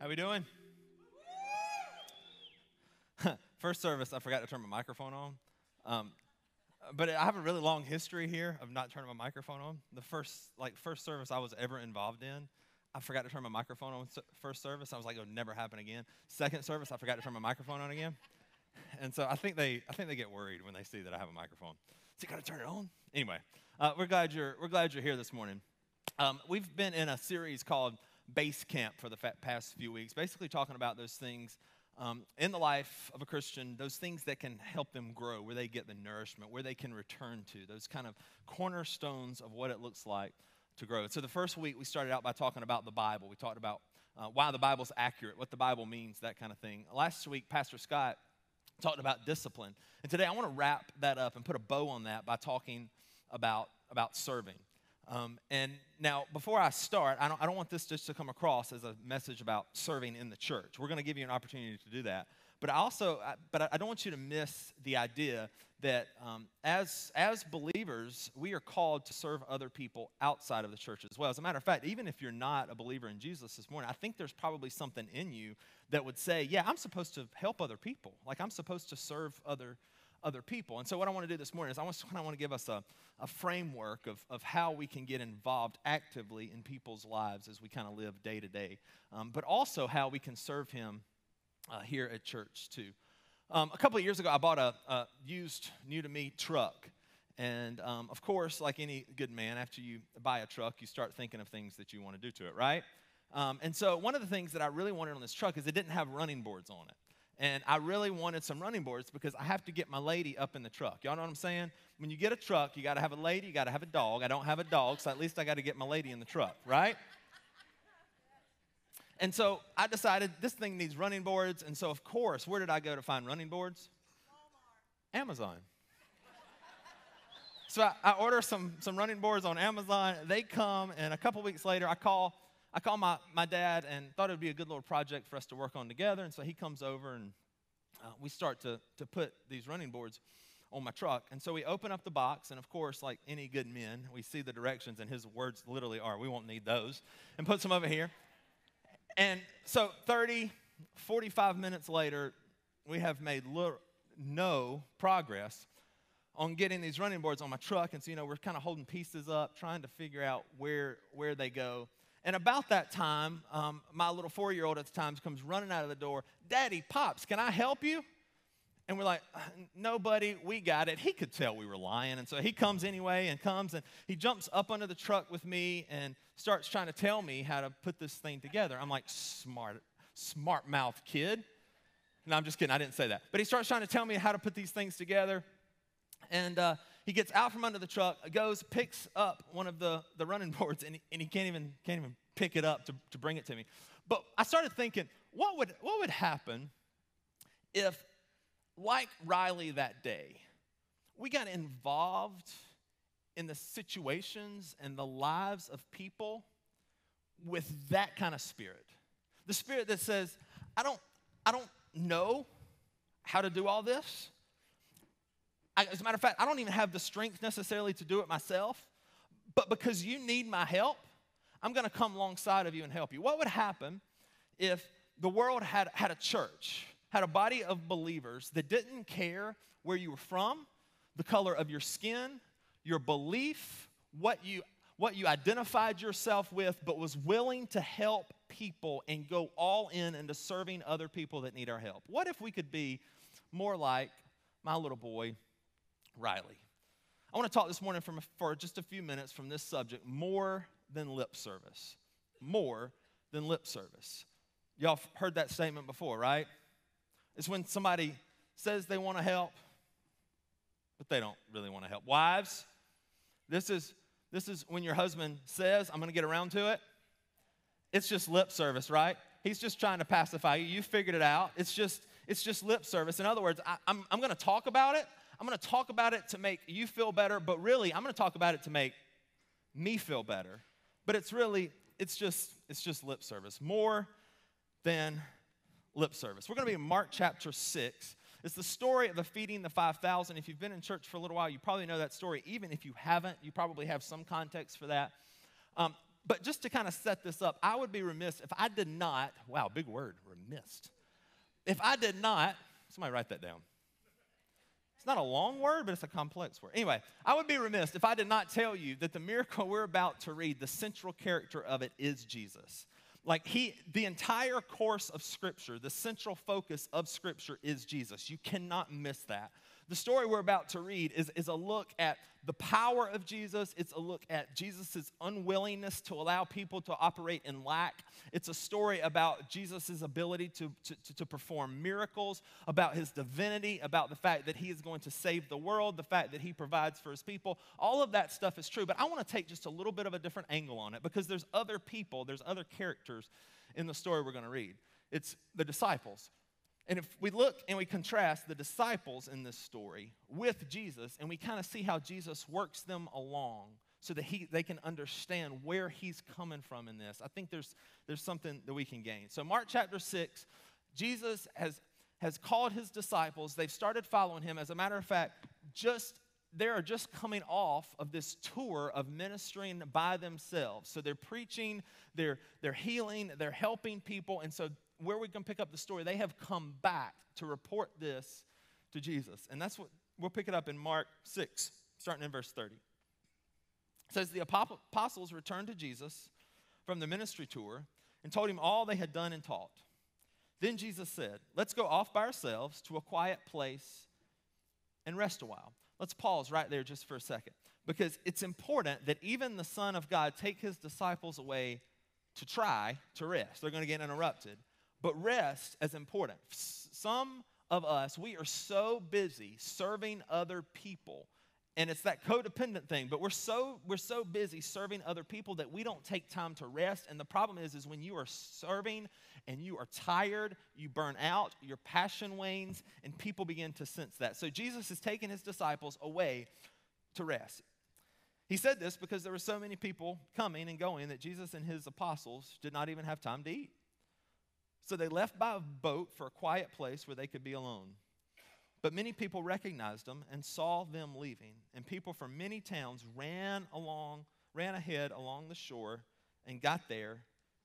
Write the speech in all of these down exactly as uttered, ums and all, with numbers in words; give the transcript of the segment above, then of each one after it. How we doing? First service, I forgot to turn my microphone on. Um, but I have a really long history here of not turning my microphone on. The first, like, first service I was ever involved in, I forgot to turn my microphone on. First service, I was like, it'll never happen again. Second service, I forgot to turn my microphone on again. And so I think they, I think they get worried when they see that I have a microphone. So you gotta turn it on. Anyway, uh, we're glad you're, we're glad you're here this morning. Um, we've been in a series called Base Camp for the fa- past few weeks, basically talking about those things um, in the life of a Christian, those things that can help them grow, where they get the nourishment, where they can return to, those kind of cornerstones of what it looks like to grow. So the first week, we started out by talking about the Bible. We talked about uh, why the Bible's accurate, what the Bible means, that kind of thing. Last week, Pastor Scott talked about discipline. And today, I want to wrap that up and put a bow on that by talking about, about serving. Um, and now, before I start, I don't, I don't want this just to come across as a message about serving in the church. We're going to give you an opportunity to do that. But I also, I, but I don't want you to miss the idea that um, as, as believers, we are called to serve other people outside of the church as well. As a matter of fact, even if you're not a believer in Jesus this morning, I think there's probably something in you that would say, yeah, I'm supposed to help other people. Like, I'm supposed to serve other people. other people. And so what I want to do this morning is I want to, I want to give us a, a framework of, of how we can get involved actively in people's lives as we kind of live day to day, um, but also how we can serve him uh, here at church too. Um, a couple of years ago, I bought a, a used, new-to-me truck. And um, of course, like any good man, after you buy a truck, you start thinking of things that you want to do to it, right? Um, and so one of the things that I really wanted on this truck is it didn't have running boards on it. And I really wanted some running boards because I have to get my lady up in the truck. Y'all know what I'm saying? When you get a truck, you got to have a lady, you got to have a dog. I don't have a dog, so at least I got to get my lady in the truck, right? And so I decided this thing needs running boards. And so, of course, where did I go to find running boards? Walmart. Amazon. So I, I order some, some running boards on Amazon. They come, and a couple weeks later, I call I called my, my dad and thought it would be a good little project for us to work on together. And so he comes over and uh, we start to, to put these running boards on my truck. And so we open up the box. And, of course, like any good men, we see the directions. And his words literally are, we won't need those. And put some over here. And so thirty, forty-five minutes later, we have made little, no progress on getting these running boards on my truck. And so, you know, we're kind of holding pieces up, trying to figure out where where they go. And about that time, um, my little four-year-old at the time comes running out of the door, Daddy, Pops, can I help you? And we're like, no, buddy, we got it. He could tell we were lying. And so he comes anyway and comes, and he jumps up under the truck with me and starts trying to tell me how to put this thing together. I'm like, smart, smart mouth kid. No, I'm just kidding. I didn't say that. But he starts trying to tell me how to put these things together. And uh, he gets out from under the truck, goes, picks up one of the, the running boards, and he, and he can't even can't even pick it up to, to bring it to me. But I started thinking, what would what would happen if, like Riley that day, we got involved in the situations and the lives of people with that kind of spirit? The spirit that says, I don't I don't know how to do all this. I, as a matter of fact, I don't even have the strength necessarily to do it myself, but because you need my help, I'm going to come alongside of you and help you. What would happen if the world had, had a church, had a body of believers that didn't care where you were from, the color of your skin, your belief, what you, what you identified yourself with, but was willing to help people and go all in into serving other people that need our help? What if we could be more like my little boy, Riley? I want to talk this morning from, for just a few minutes from this subject, more than lip service. More than lip service. Y'all heard that statement before, right? It's when somebody says they want to help, but they don't really want to help. Wives, this is, this is when your husband says, I'm going to get around to it. It's just lip service, right? He's just trying to pacify you. You figured it out. It's just, it's just lip service. In other words, I, I'm, I'm going to talk about it. I'm going to talk about it to make you feel better, but really, I'm going to talk about it to make me feel better. But it's really, it's just, it's just lip service. More than lip service. We're going to be in Mark chapter six. It's the story of the feeding the five thousand. If you've been in church for a little while, you probably know that story. Even if you haven't, you probably have some context for that. Um, But just to kind of set this up, I would be remiss if I did not, wow, big word, remiss. If I did not, somebody write that down. It's not a long word, but it's a complex word. Anyway, I would be remiss if I did not tell you that the miracle we're about to read, the central character of it is Jesus. Like he, the entire course of Scripture, the central focus of Scripture is Jesus. You cannot miss that. The story we're about to read is, is a look at the power of Jesus. It's a look at Jesus' unwillingness to allow people to operate in lack. It's a story about Jesus' ability to, to, to perform miracles, about his divinity, about the fact that he is going to save the world, the fact that he provides for his people. All of that stuff is true, but I want to take just a little bit of a different angle on it because there's other people, there's other characters in the story we're going to read. It's the disciples. And if we look and we contrast the disciples in this story with Jesus, and we kind of see how Jesus works them along so that he, they can understand where he's coming from in this, I think there's, there's something that we can gain. So Mark chapter six, Jesus has, has called his disciples. They've started following him. As a matter of fact, just they are just coming off of this tour of ministering by themselves. So they're preaching, they're, they're healing, they're helping people, and so where we can pick up the story, they have come back to report this to Jesus. And that's what, we'll pick it up in Mark six, starting in verse thirty. It says, the apostles returned to Jesus from the ministry tour and told him all they had done and taught. Then Jesus said, let's go off by ourselves to a quiet place and rest a while. Let's pause right there just for a second, because it's important that even the Son of God take his disciples away to try to rest. They're going to get interrupted. But rest is important. Some of us, we are so busy serving other people, and it's that codependent thing, but we're so, we're so busy serving other people that we don't take time to rest, and the problem is, is when you are serving and you are tired, you burn out, your passion wanes, and people begin to sense that. So Jesus is taking his disciples away to rest. He said this because there were so many people coming and going that Jesus and his apostles did not even have time to eat. So they left by boat for a quiet place where they could be alone. But many people recognized them and saw them leaving, and people from many towns ran along, ran ahead along the shore and got there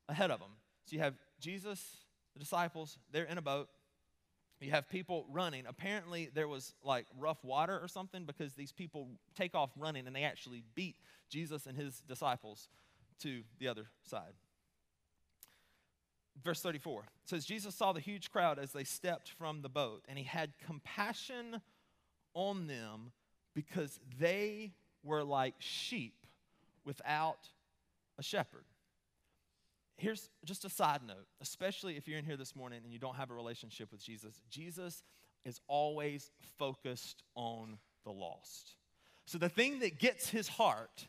ahead of them. So you have Jesus, the disciples, they're in a boat. You have people running. Apparently there was like rough water or something because these people take off running, and they actually beat Jesus and his disciples to the other side. Verse thirty-four, it says, Jesus saw the huge crowd as they stepped from the boat, and he had compassion on them because they were like sheep without a shepherd. Here's just a side note, especially if you're in here this morning and you don't have a relationship with Jesus. Jesus is always focused on the lost. So the thing that gets his heart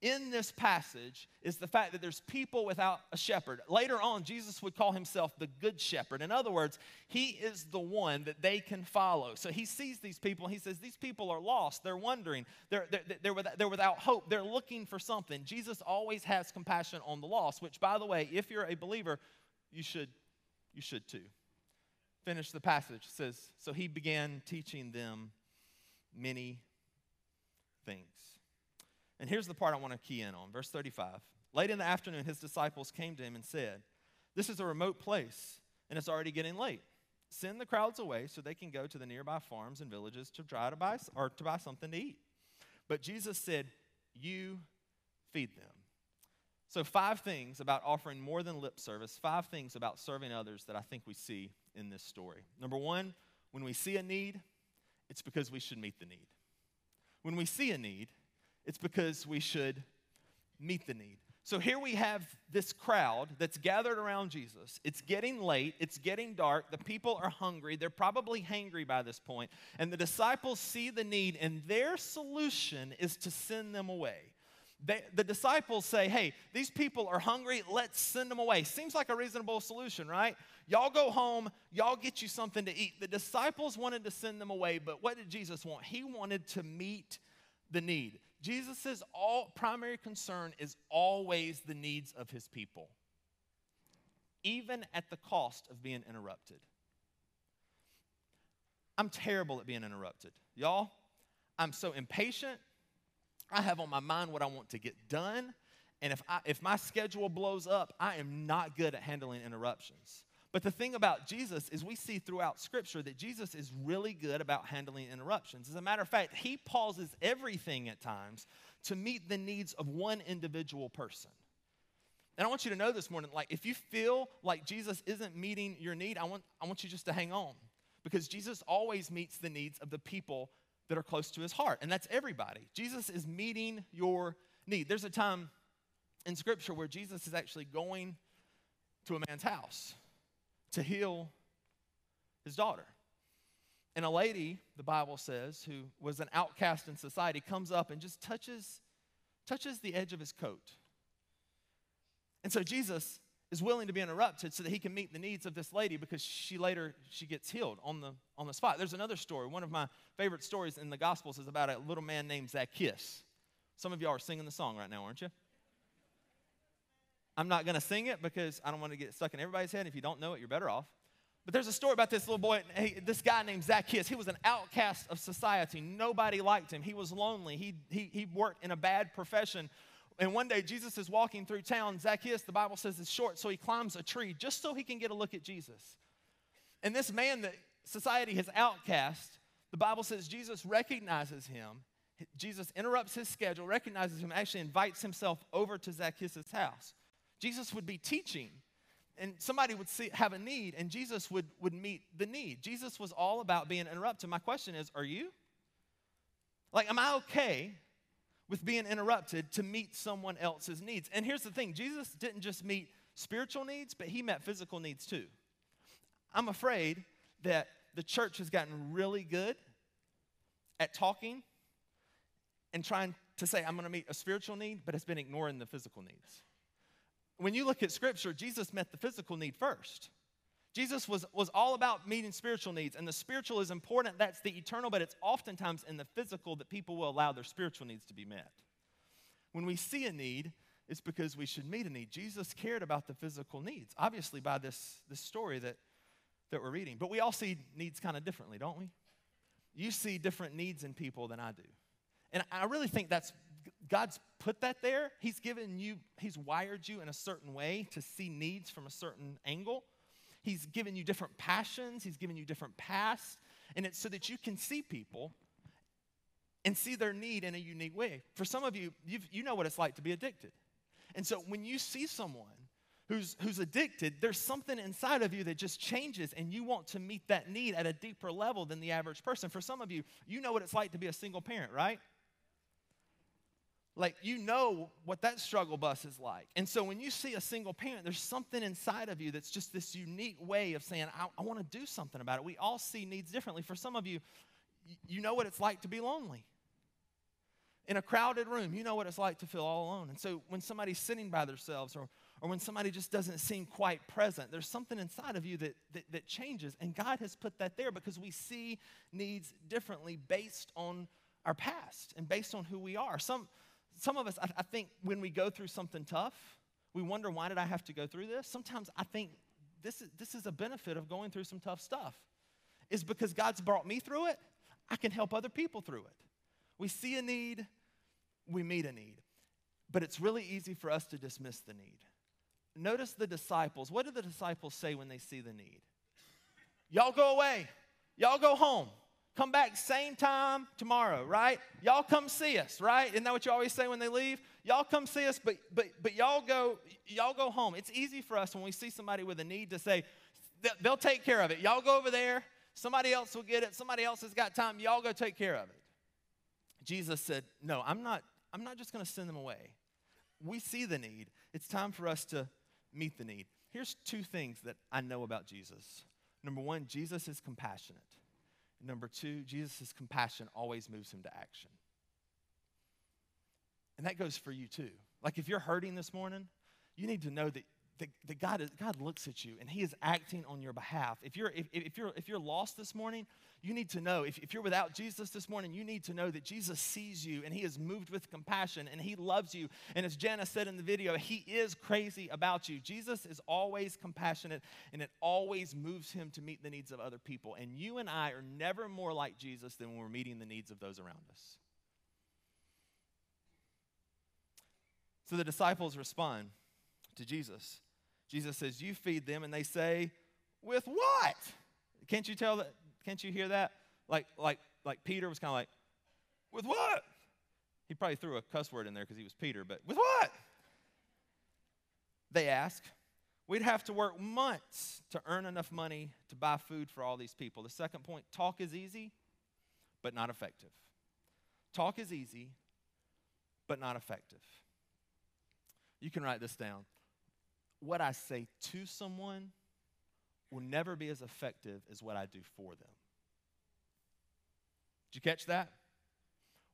in this passage is the fact that there's people without a shepherd. Later on, Jesus would call himself the good shepherd. In other words, he is the one that they can follow. So he sees these people, and he says, these people are lost. They're wondering. They're, they're, they're, without, they're without hope. They're looking for something. Jesus always has compassion on the lost, which, by the way, if you're a believer, you should, you should too. Finish the passage. It says, so he began teaching them many things. And here's the part I want to key in on, verse thirty-five. Late in the afternoon, his disciples came to him and said, this is a remote place, and it's already getting late. Send the crowds away so they can go to the nearby farms and villages to try to buy or to buy something to eat. But Jesus said, you feed them. So five things about offering more than lip service, five things about serving others that I think we see in this story. Number one, when we see a need, it's because we should meet the need. When we see a need, it's because we should meet the need. So here we have this crowd that's gathered around Jesus. It's getting late. It's getting dark. The people are hungry. They're probably hangry by this point. And the disciples see the need, and their solution is to send them away. They, the disciples say, hey, these people are hungry. Let's send them away. Seems like a reasonable solution, right? Y'all go home. Y'all get you something to eat. The disciples wanted to send them away, but what did Jesus want? He wanted to meet the need. Jesus' all primary concern is always the needs of his people, even at the cost of being interrupted. I'm terrible at being interrupted. Y'all, I'm so impatient. I have on my mind what I want to get done, And if, I, if my schedule blows up, I am not good at handling interruptions. But the thing about Jesus is we see throughout Scripture that Jesus is really good about handling interruptions. As a matter of fact, he pauses everything at times to meet the needs of one individual person. And I want you to know this morning, like, if you feel like Jesus isn't meeting your need, I want, I want you just to hang on. Because Jesus always meets the needs of the people that are close to his heart. And that's everybody. Jesus is meeting your need. There's a time in Scripture where Jesus is actually going to a man's house to heal his daughter. And a lady, the Bible says, who was an outcast in society, comes up and just touches, touches the edge of his coat. And so Jesus is willing to be interrupted so that he can meet the needs of this lady, because she later, she gets healed on the, on the spot. There's another story. One of my favorite stories in the Gospels is about a little man named Zacchaeus. Some of y'all are singing the song right now, aren't you? I'm not going to sing it because I don't want to get stuck in everybody's head. If you don't know it, you're better off. But there's a story about this little boy, hey, this guy named Zacchaeus. He was an outcast of society. Nobody liked him. He was lonely. He, he, he worked in a bad profession. And one day, Jesus is walking through town. Zacchaeus, the Bible says, is short, so he climbs a tree just so he can get a look at Jesus. And this man that society has outcast, the Bible says Jesus recognizes him. Jesus interrupts his schedule, recognizes him, actually invites himself over to Zacchaeus' house. Jesus would be teaching, and somebody would see, have a need, and Jesus would, would meet the need. Jesus was all about being interrupted. My question is, are you? Like, am I okay with being interrupted to meet someone else's needs? And here's the thing. Jesus didn't just meet spiritual needs, but he met physical needs too. I'm afraid that the church has gotten really good at talking and trying to say, I'm going to meet a spiritual need, but it's been ignoring the physical needs. When you look at Scripture, Jesus met the physical need first. Jesus was, was all about meeting spiritual needs, and the spiritual is important. That's the eternal, but it's oftentimes in the physical that people will allow their spiritual needs to be met. When we see a need, it's because we should meet a need. Jesus cared about the physical needs, obviously by this, this story that, that we're reading. But we all see needs kind of differently, don't we? You see different needs in people than I do. And I really think that's, God's put that there. He's given you, he's wired you in a certain way to see needs from a certain angle. He's given you different passions. He's given you different pasts. And it's so that you can see people and see their need in a unique way. For some of you, you've, you know what it's like to be addicted. And so when you see someone who's, who's addicted, there's something inside of you that just changes, and you want to meet that need at a deeper level than the average person. For some of you, you know what it's like to be a single parent, right? Like, you know what that struggle bus is like. And so when you see a single parent, there's something inside of you that's just this unique way of saying, I, I want to do something about it. We all see needs differently. For some of you, you know what it's like to be lonely. In a crowded room, you know what it's like to feel all alone. And so when somebody's sitting by themselves, or, or when somebody just doesn't seem quite present, there's something inside of you that, that, that changes. And God has put that there because we see needs differently based on our past and based on who we are. Some... Some of us, I, I think when we go through something tough, we wonder, why did I have to go through this? Sometimes I think this is, this is a benefit of going through some tough stuff. It's because God's brought me through it, I can help other people through it. We see a need, we meet a need. But it's really easy for us to dismiss the need. Notice the disciples. What do the disciples say when they see the need? Y'all go away. Y'all go home. Come back same time tomorrow, right? Y'all come see us, right? Isn't that what you always say when they leave? Y'all come see us, but but but y'all go y'all go home. It's easy for us when we see somebody with a need to say, they'll take care of it. Y'all go over there. Somebody else will get it. Somebody else has got time. Y'all go take care of it. Jesus said, no, I'm not, I'm not just going to send them away. We see the need. It's time for us to meet the need. Here's two things that I know about Jesus. Number one, Jesus is compassionate. Number two, Jesus' compassion always moves him to action. And that goes for you too. Like, if you're hurting this morning, you need to know that, that, that God, is, God looks at you and he is acting on your behalf. If you're, if, if you're, if you're lost this morning, you need to know. If, if you're without Jesus this morning, you need to know that Jesus sees you and he is moved with compassion and he loves you. And as Jana said in the video, he is crazy about you. Jesus is always compassionate, and it always moves him to meet the needs of other people. And you and I are never more like Jesus than when we're meeting the needs of those around us. So the disciples respond to Jesus. Jesus says, "You feed them." And they say, "With what?" Can't you tell that? Can't you hear that? Like, like, like Peter was kind of like, "With what?" He probably threw a cuss word in there because he was Peter, but "With what?" they ask. We'd have to work months to earn enough money to buy food for all these people. The second point, talk is easy, but not effective. Talk is easy, but not effective. You can write this down. What I say to someone will never be as effective as what I do for them. Did you catch that?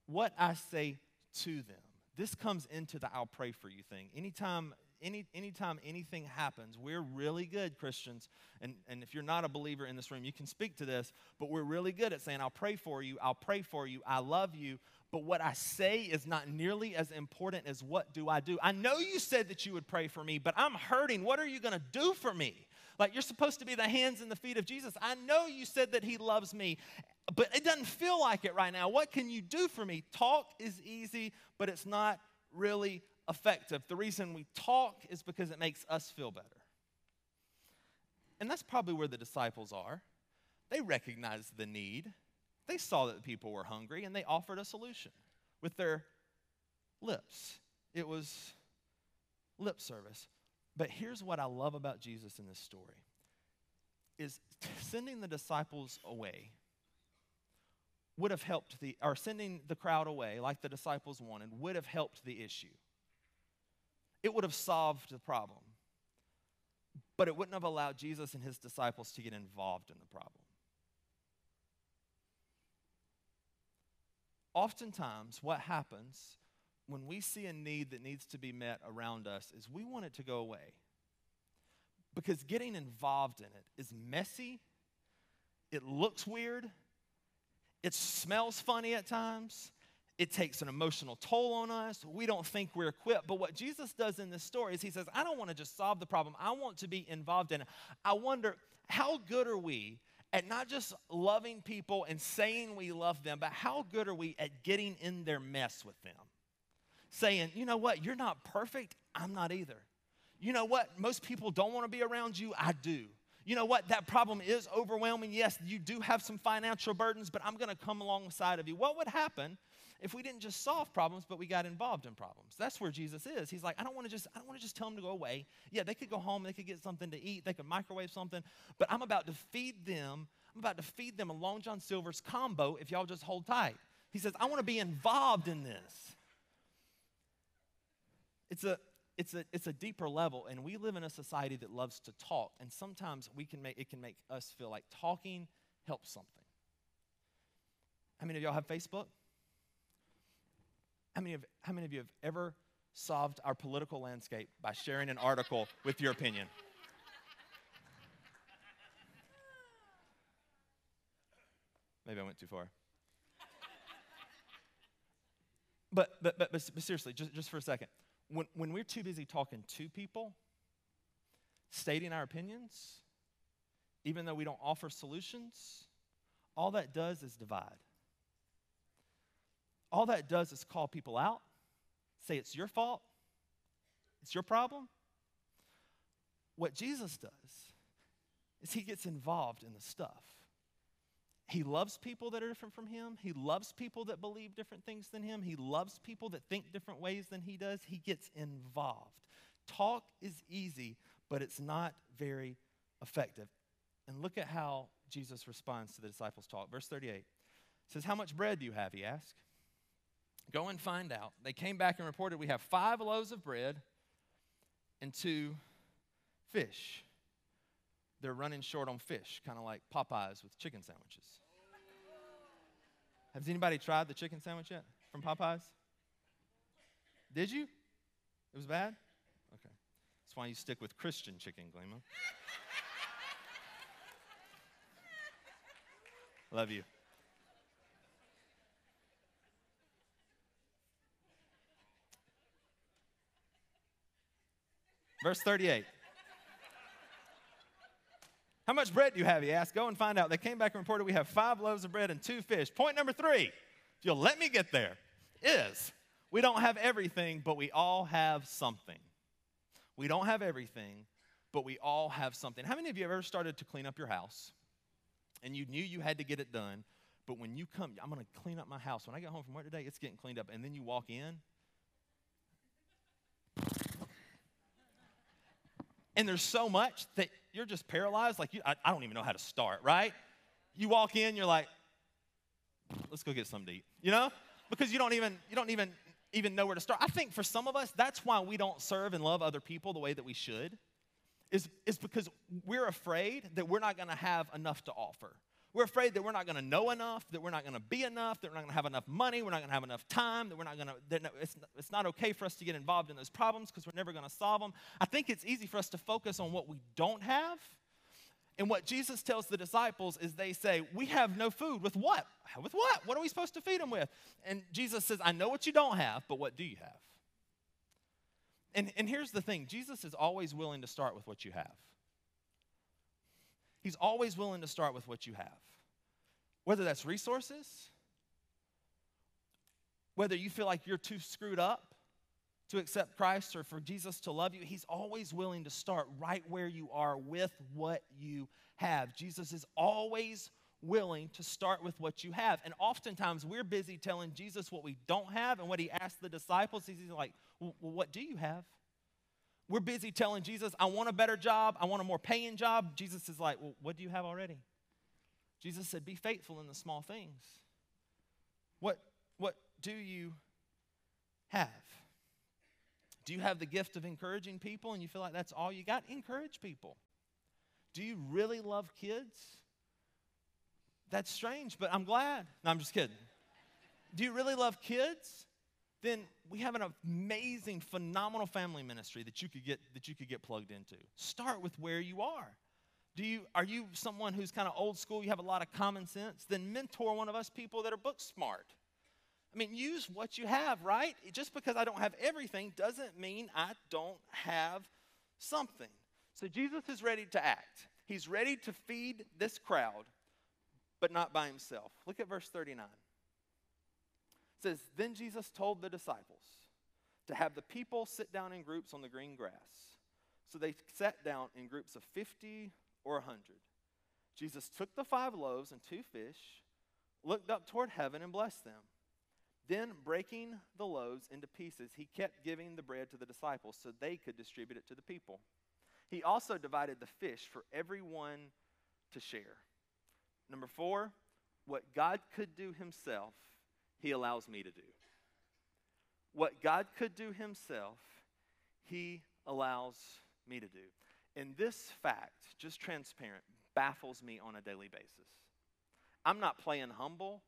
What I say to them. This comes into the "I'll pray for you" thing. Anytime Any anytime anything happens, we're really good, Christians, and, and if you're not a believer in this room, you can speak to this, but we're really good at saying, "I'll pray for you, I'll pray for you, I love you," but what I say is not nearly as important as what do I do. I know you said that you would pray for me, but I'm hurting. What are you going to do for me? Like, you're supposed to be the hands and the feet of Jesus. I know you said that he loves me, but it doesn't feel like it right now. What can you do for me? Talk is easy, but it's not really effective. The reason we talk is because it makes us feel better. And that's probably where the disciples are. They recognized the need. They saw that the people were hungry, and they offered a solution with their lips. It was lip service. But here's what I love about Jesus in this story, is sending the disciples away would have helped the, or sending the crowd away like the disciples wanted would have helped the issue. It would have solved the problem, but it wouldn't have allowed Jesus and his disciples to get involved in the problem. Oftentimes, what happens when we see a need that needs to be met around us is we want it to go away, because getting involved in it is messy, it looks weird, it smells funny at times. It takes an emotional toll on us. We don't think we're equipped. But what Jesus does in this story is he says, "I don't want to just solve the problem. I want to be involved in it." I wonder, how good are we at not just loving people and saying we love them, but how good are we at getting in their mess with them? Saying, "You know what? You're not perfect. I'm not either. You know what? Most people don't want to be around you. I do. You know what? That problem is overwhelming. Yes, you do have some financial burdens, but I'm going to come alongside of you." What would happen if we didn't just solve problems, but we got involved in problems? That's where Jesus is. He's like, I don't want to just, I don't want to just tell them to go away. Yeah, they could go home, they could get something to eat, they could microwave something, but I'm about to feed them, I'm about to feed them a Long John Silver's combo if y'all just hold tight. He says, I want to be involved in this. It's a, it's a, it's a deeper level, and we live in a society that loves to talk, and sometimes we can make, it can make us feel like talking helps something. How many of y'all have Facebook? How many, of, how many of you have ever solved our political landscape by sharing an article with your opinion? Maybe I went too far. But, but, but, but seriously, just, just for a second, when, when we're too busy talking to people, stating our opinions, even though we don't offer solutions, all that does is divide. All that does is call people out, say it's your fault, it's your problem. What Jesus does is he gets involved in the stuff. He loves people that are different from him. He loves people that believe different things than him. He loves people that think different ways than he does. He gets involved. Talk is easy, but it's not very effective. And look at how Jesus responds to the disciples' talk. Verse thirty-eight, it says, "How much bread do you have?" he asked. "Go and find out." They came back and reported, "We have five loaves of bread and two fish." They're running short on fish, kind of like Popeyes with chicken sandwiches. Has anybody tried the chicken sandwich yet from Popeyes? Did you? It was bad? Okay. That's why you stick with Christian chicken, Glema. Love you. Verse thirty-eight. "How much bread do you have?" he asked. "Go and find out." They came back and reported, "We have five loaves of bread and two fish." Point number three, if you'll let me get there, is We don't have everything, but we all have something. We don't have everything, but we all have something. How many of you have ever started to clean up your house, and you knew you had to get it done, but when you come, I'm going to clean up my house. When I get home from work today, it's getting cleaned up, and then you walk in, and there's so much that you're just paralyzed. Like, you, I, I don't even know how to start, right? You walk in, you're like, let's go get something to eat, you know? Because you don't even, you don't even, even know where to start. I think for some of us, that's why we don't serve and love other people the way that we should, is, is because we're afraid that we're not going to have enough to offer. We're afraid that we're not going to know enough, that we're not going to be enough, that we're not going to have enough money, we're not going to have enough time, that we're not going to, it's, it's not okay for us to get involved in those problems because we're never going to solve them. I think it's easy for us to focus on what we don't have. And what Jesus tells the disciples is they say, we have no food. With what? With what? What are we supposed to feed them with? And Jesus says, I know what you don't have, but what do you have? And, and here's the thing. Jesus is always willing to start with what you have. He's always willing to start with what you have. Whether that's resources, whether you feel like you're too screwed up to accept Christ or for Jesus to love you, he's always willing to start right where you are with what you have. Jesus is always willing to start with what you have. And oftentimes we're busy telling Jesus what we don't have, and what he asked the disciples, he's like, well, what do you have? We're busy telling Jesus, I want a better job. I want a more paying job. Jesus is like, well, what do you have already? Jesus said, be faithful in the small things. What, what do you have? Do you have the gift of encouraging people and you feel like that's all you got? Encourage people. Do you really love kids? That's strange, but I'm glad. No, I'm just kidding. Do you really love kids? Then we have an amazing, phenomenal family ministry that you could get that you could get plugged into. Start with where you are. Do you are you someone who's kind of old school, you have a lot of common sense? Then mentor one of us people that are book smart. I mean, use what you have, right? Just because I don't have everything doesn't mean I don't have something. So Jesus is ready to act. He's ready to feed this crowd, but not by himself. Look at verse thirty-nine. It says, then Jesus told the disciples to have the people sit down in groups on the green grass. So they sat down in groups of fifty or one hundred. Jesus took the five loaves and two fish, looked up toward heaven, and blessed them. Then, breaking the loaves into pieces, he kept giving the bread to the disciples so they could distribute it to the people. He also divided the fish for everyone to share. Number four, what God could do himself, he allows me to do. What God could do himself, he allows me to do. And this fact, just transparent, baffles me on a daily basis. I'm not playing humble,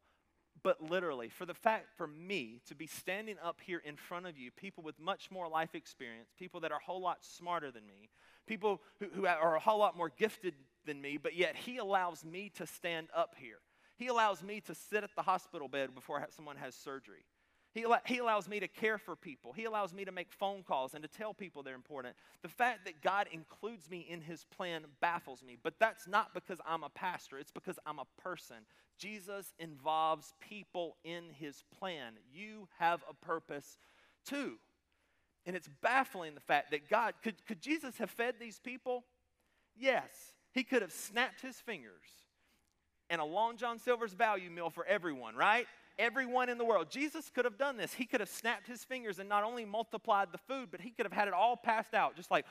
but literally, for the fact for me to be standing up here in front of you, people with much more life experience, people that are a whole lot smarter than me, people who, who are a whole lot more gifted than me, but yet he allows me to stand up here. He allows me to sit at the hospital bed before someone has surgery. He, he allows me to care for people. He allows me to make phone calls and to tell people they're important. The fact that God includes me in his plan baffles me, but that's not because I'm a pastor. It's because I'm a person. Jesus involves people in his plan. You have a purpose too. And it's baffling the fact that God, could, could Jesus have fed these people? Yes, he could have snapped his fingers and a Long John Silver's value meal for everyone, right? Everyone in the world. Jesus could have done this. He could have snapped his fingers and not only multiplied the food, but he could have had it all passed out, just like.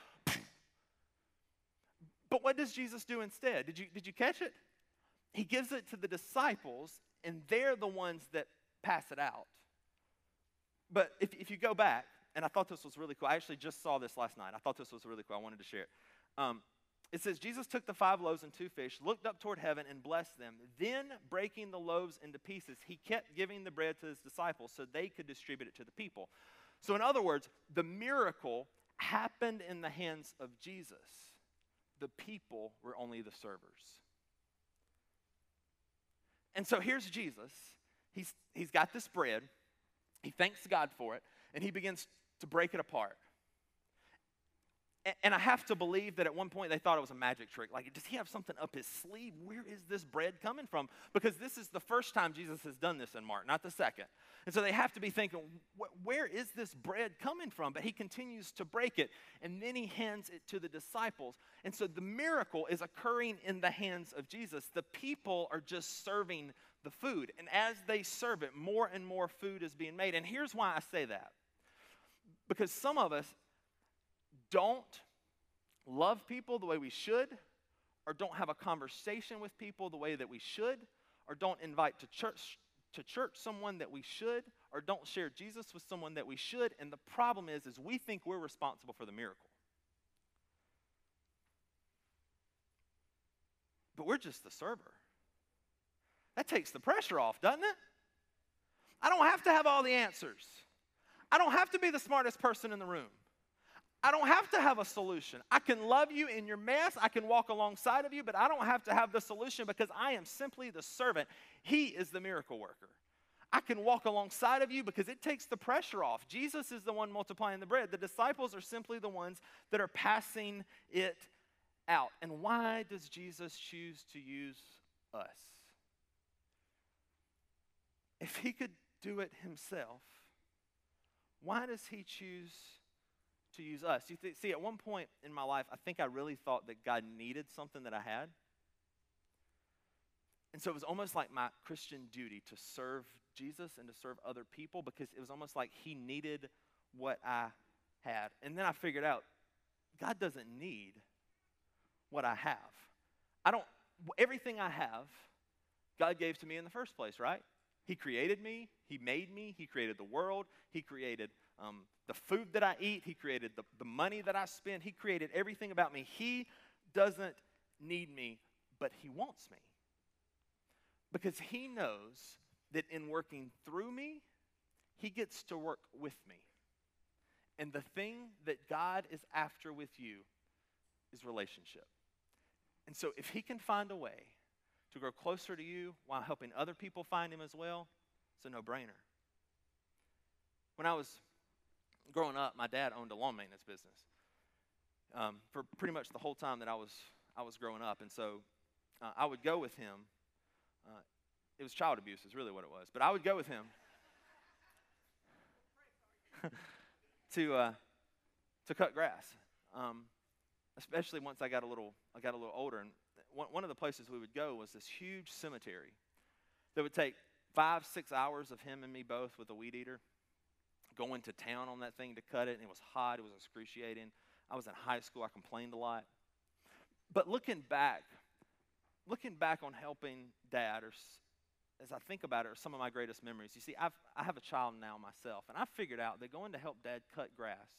But what does Jesus do instead? Did you, did you catch it? He gives it to the disciples, and they're the ones that pass it out. But if, if you go back, and I thought this was really cool. I actually just saw this last night. I thought this was really cool. I wanted to share it. Um, It says, Jesus took the five loaves and two fish, looked up toward heaven, and blessed them. Then, breaking the loaves into pieces, he kept giving the bread to his disciples so they could distribute it to the people. So in other words, the miracle happened in the hands of Jesus. The people were only the servers. And so here's Jesus. He's, he's got this bread. He thanks God for it, and he begins to break it apart. And I have to believe that at one point they thought it was a magic trick. Like, does he have something up his sleeve? Where is this bread coming from? Because this is the first time Jesus has done this in Mark, not the second. And so they have to be thinking, where is this bread coming from? But he continues to break it, and then he hands it to the disciples. And so the miracle is occurring in the hands of Jesus. The people are just serving the food. And as they serve it, more and more food is being made. And here's why I say that. Because some of us don't love people the way we should, or don't have a conversation with people the way that we should, or don't invite to church to church someone that we should, or don't share Jesus with someone that we should. And the problem is, is we think we're responsible for the miracle. But we're just the server. That takes the pressure off, doesn't it? I don't have to have all the answers. I don't have to be the smartest person in the room. I don't have to have a solution. I can love you in your mess. I can walk alongside of you, but I don't have to have the solution because I am simply the servant. He is the miracle worker. I can walk alongside of you because it takes the pressure off. Jesus is the one multiplying the bread. The disciples are simply the ones that are passing it out. And why does Jesus choose to use us? If he could do it himself, why does he choose to use us? You th- see, at one point in my life, I think I really thought that God needed something that I had. And so it was almost like my Christian duty to serve Jesus and to serve other people because it was almost like he needed what I had. And then I figured out, God doesn't need what I have. I don't, everything I have, God gave to me in the first place, right? He created me. He made me. He created the world. He created Um, the food that I eat, he created the, the money that I spend, he created everything about me. He doesn't need me, but he wants me. Because he knows that in working through me, he gets to work with me. And the thing that God is after with you is relationship. And so if he can find a way to grow closer to you while helping other people find him as well, it's a no-brainer. When I was growing up, my dad owned a lawn maintenance business um, for pretty much the whole time that I was I was growing up, and so uh, I would go with him. Uh, it was child abuse, is really what it was, but I would go with him to uh, to cut grass, um, especially once I got a little I got a little older. And one one of the places we would go was this huge cemetery that would take five six hours of him and me both with a weed eater, going to town on that thing to cut it, and it was hot, it was excruciating. I was in high school, I complained a lot. But looking back, looking back on helping Dad, or as I think about it, are some of my greatest memories. You see, I've, I have a child now myself, and I figured out that going to help Dad cut grass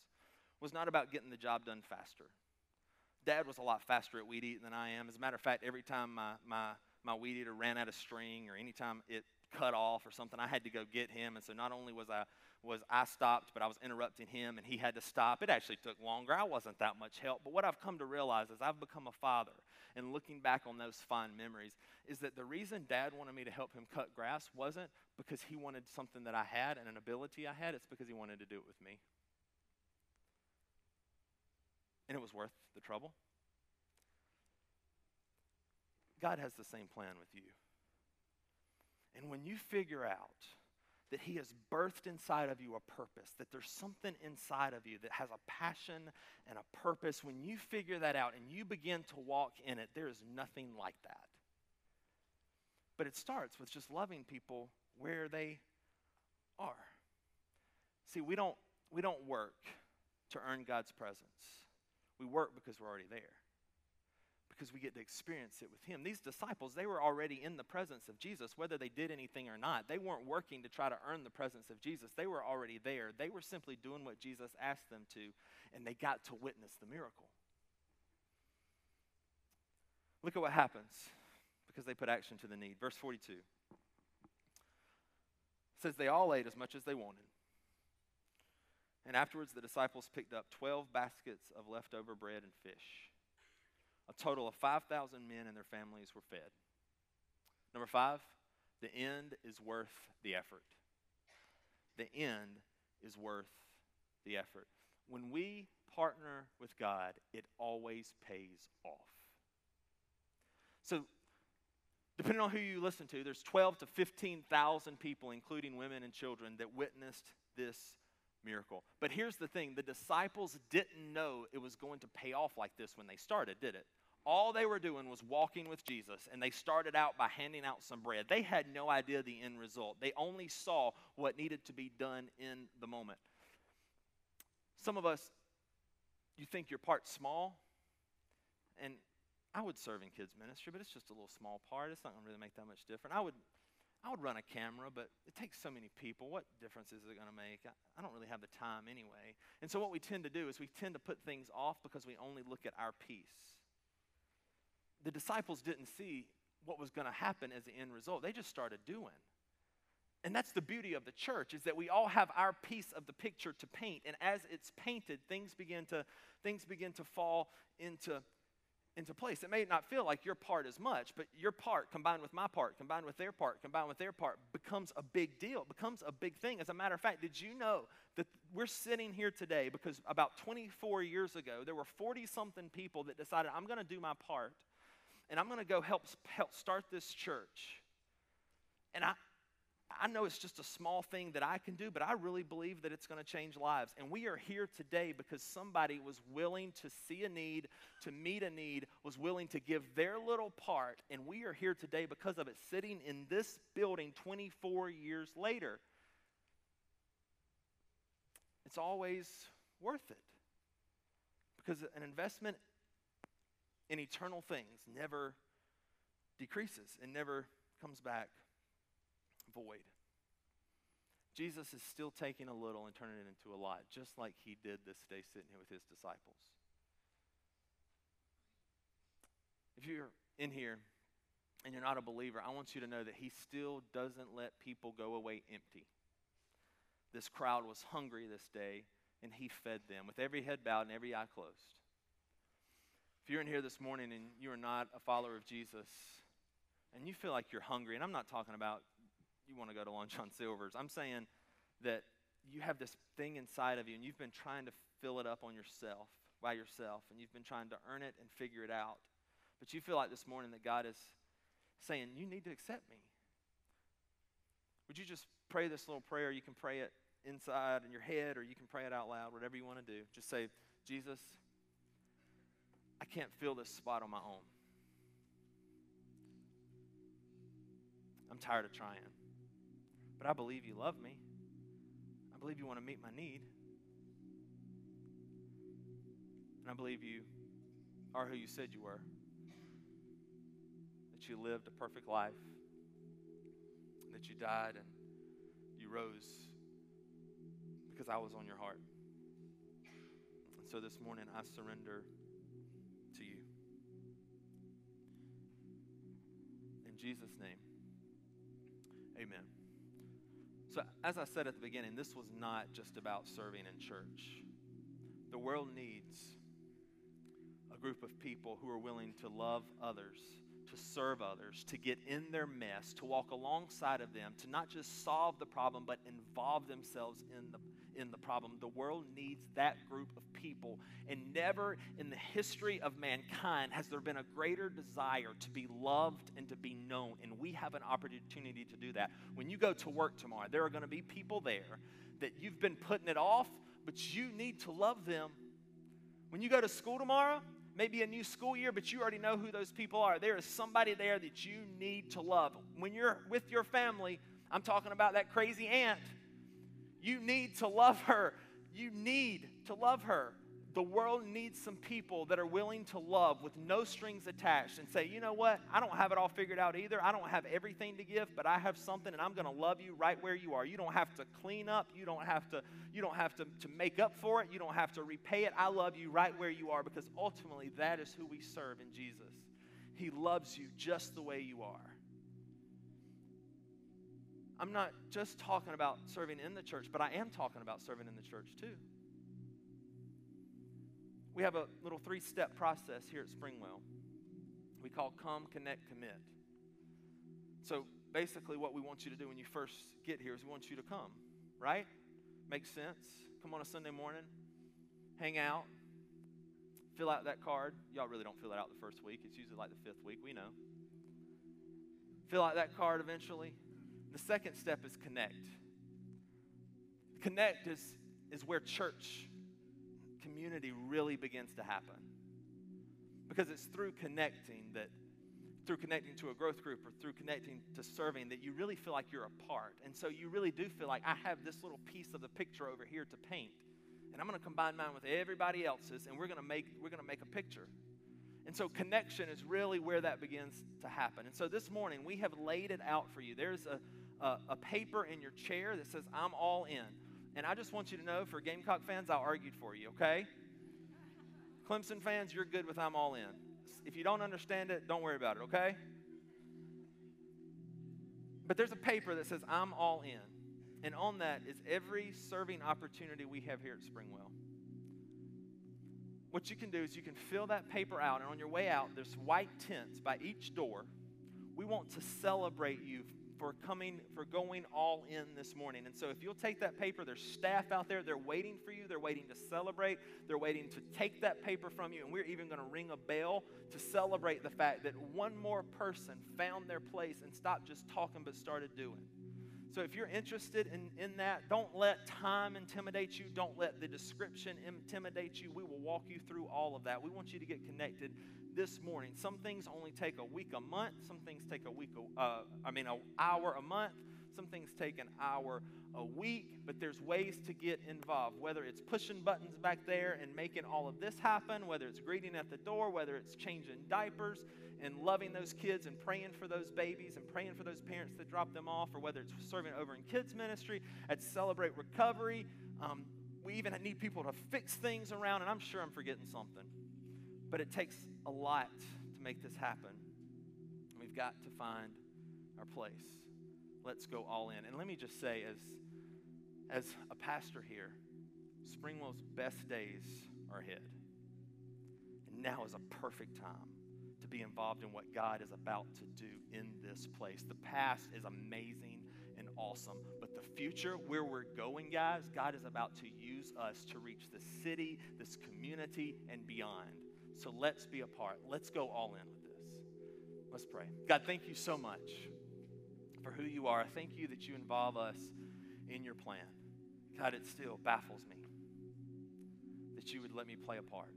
was not about getting the job done faster. Dad was a lot faster at weed eating than I am. As a matter of fact, every time my, my, my weed eater ran out of string or any time it cut off or something, I had to go get him, and so not only was I was I stopped, but I was interrupting him, and he had to stop. It actually took longer. I wasn't that much help, but what I've come to realize is I've become a father, and looking back on those fond memories is that the reason Dad wanted me to help him cut grass wasn't because he wanted something that I had and an ability I had. It's because he wanted to do it with me, and it was worth the trouble. God has the same plan with you, and when you figure out that he has birthed inside of you a purpose, that there's something inside of you that has a passion and a purpose, when you figure that out and you begin to walk in it, there is nothing like that. But it starts with just loving people where they are. See, we don't, we don't work to earn God's presence. We work because we're already there, because we get to experience it with him. These disciples, they were already in the presence of Jesus, whether they did anything or not. They weren't working to try to earn the presence of Jesus. They were already there. They were simply doing what Jesus asked them to, and they got to witness the miracle. Look at what happens because they put action to the need. Verse forty-two says, they all ate as much as they wanted. And afterwards, the disciples picked up twelve baskets of leftover bread and fish. A total of five thousand men and their families were fed. Number five, the end is worth the effort. The end is worth the effort. When we partner with God, it always pays off. So, depending on who you listen to, there's twelve thousand to fifteen thousand people, including women and children, that witnessed this miracle. But here's the thing. The disciples didn't know it was going to pay off like this when they started, did it? All they were doing was walking with Jesus, and they started out by handing out some bread. They had no idea the end result. They only saw what needed to be done in the moment. Some of us, you think your part's small, and I would serve in kids' ministry, but it's just a little small part. It's not going to really make that much difference. I would I would run a camera, but it takes so many people. What difference is it going to make? I, I don't really have the time anyway. And so what we tend to do is we tend to put things off because we only look at our piece. The disciples didn't see what was going to happen as the end result. They just started doing. And that's the beauty of the church, is that we all have our piece of the picture to paint. And as it's painted, things begin to, things begin to fall into into place. It may not feel like your part is much, but your part combined with my part, combined with their part, combined with their part becomes a big deal, becomes a big thing. As a matter of fact, did you know that we're sitting here today because about twenty-four years ago, there were forty-something people that decided, I'm going to do my part, and I'm going to go help, help start this church. And I, I know it's just a small thing that I can do, but I really believe that it's going to change lives. And we are here today because somebody was willing to see a need, to meet a need, was willing to give their little part. And we are here today because of it, sitting in this building twenty-four years later. It's always worth it, because an investment in eternal things never decreases and never comes back void. Jesus is still taking a little and turning it into a lot, just like he did this day sitting here with his disciples. If you're in here and you're not a believer, I want you to know that he still doesn't let people go away empty. This crowd was hungry this day, and he fed them with every head bowed and every eye closed. If you're in here this morning and you are not a follower of Jesus, and you feel like you're hungry, and I'm not talking about you want to go to Long John Silver's. I'm saying that you have this thing inside of you, and you've been trying to fill it up on yourself, by yourself, and you've been trying to earn it and figure it out. But you feel like this morning that God is saying, you need to accept me. Would you just pray this little prayer? You can pray it inside in your head, or you can pray it out loud, whatever you want to do. Just say, Jesus, I can't fill this spot on my own. I'm tired of trying. But I believe you love me. I believe you want to meet my need. And I believe you are who you said you were, that you lived a perfect life, that you died and you rose because I was on your heart. And so this morning I surrender to you. In Jesus' name, amen. So as I said at the beginning, this was not just about serving in church. The world needs a group of people who are willing to love others, to serve others, to get in their mess, to walk alongside of them, to not just solve the problem, but involve themselves in the in the problem. The world needs that group of people. And never in the history of mankind has there been a greater desire to be loved and to be known. And we have an opportunity to do that. When you go to work tomorrow, there are going to be people there that you've been putting it off, but you need to love them. When you go to school tomorrow, maybe a new school year, but you already know who those people are. There is somebody there that you need to love. When you're with your family, I'm talking about that crazy aunt. You need to love her. You need to love her. The world needs some people that are willing to love with no strings attached and say, you know what? I don't have it all figured out either. I don't have everything to give, but I have something, and I'm going to love you right where you are. You don't have to clean up. You don't have to, you don't have to, to make up for it. You don't have to repay it. I love you right where you are, because ultimately that is who we serve in Jesus. He loves you just the way you are. I'm not just talking about serving in the church, but I am talking about serving in the church too. We have a little three-step process here at Springwell we call Come, Connect, Commit. So basically what we want you to do when you first get here is we want you to come, right? Makes sense. Come on a Sunday morning, hang out, fill out that card. Y'all really don't fill it out the first week. It's usually like the fifth week. We know. Fill out that card eventually. The second step is connect. Connect is, is where church community really begins to happen. Because it's through connecting that, through connecting to a growth group or through connecting to serving, that you really feel like you're a part. And so you really do feel like, I have this little piece of the picture over here to paint, and I'm going to combine mine with everybody else's, and we're going to make we're going to make a picture. And so connection is really where that begins to happen. And so this morning, we have laid it out for you. There's a, a, a paper in your chair that says, I'm all in. And I just want you to know, for Gamecock fans, I argued for you, okay? Clemson fans, you're good with I'm all in. If you don't understand it, don't worry about it, okay? But there's a paper that says, I'm all in. And on that is every serving opportunity we have here at Springwell. What you can do is you can fill that paper out, and on your way out, there's white tents by each door. We want to celebrate you for coming, for going all in this morning. And so if you'll take that paper, there's staff out there. They're waiting for you. They're waiting to celebrate. They're waiting to take that paper from you. And we're even going to ring a bell to celebrate the fact that one more person found their place and stopped just talking but started doing. So if you're interested in, in that, don't let time intimidate you. Don't let the description intimidate you. We will walk you through all of that. We want you to get connected this morning. Some things only take a week a month. Some things take a week, a, uh, I mean, an hour a month. Some things take an hour a week. But there's ways to get involved, whether it's pushing buttons back there and making all of this happen, whether it's greeting at the door, whether it's changing diapers and loving those kids and praying for those babies and praying for those parents that drop them off, or whether it's serving over in kids ministry at Celebrate Recovery. Um, we even need people to fix things around, and I'm sure I'm forgetting something. But it takes a lot to make this happen. We've got to find our place. Let's go all in. And let me just say, as, as a pastor here, Springwell's best days are ahead. And now is a perfect time to be involved in what God is about to do in this place. The past is amazing and awesome, but the future, where we're going, guys, God is about to use us to reach this city, this community, and beyond. So let's be a part. Let's go all in with this. Let's pray. God, thank you so much for who you are. I thank you that you involve us in your plan. God, it still baffles me that you would let me play a part.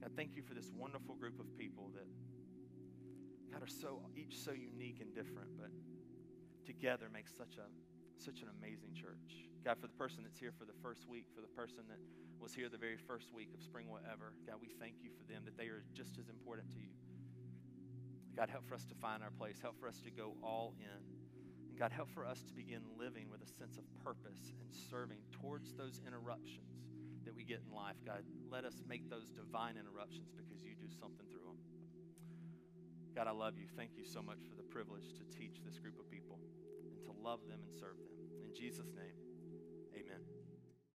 God, thank you for this wonderful group of people that, God, are so, each so unique and different, but together makes such a such an amazing church. God, for the person that's here for the first week, for the person that was here the very first week of Springwell ever, God, we thank you for them, that they are just as important to you. God, help for us to find our place. Help for us to go all in. And God, help for us to begin living with a sense of purpose and serving towards those interruptions that we get in life. God, let us make those divine interruptions, because you do something through them. God, I love you. Thank you so much for the privilege to teach this group of people and to love them and serve them. In Jesus' name.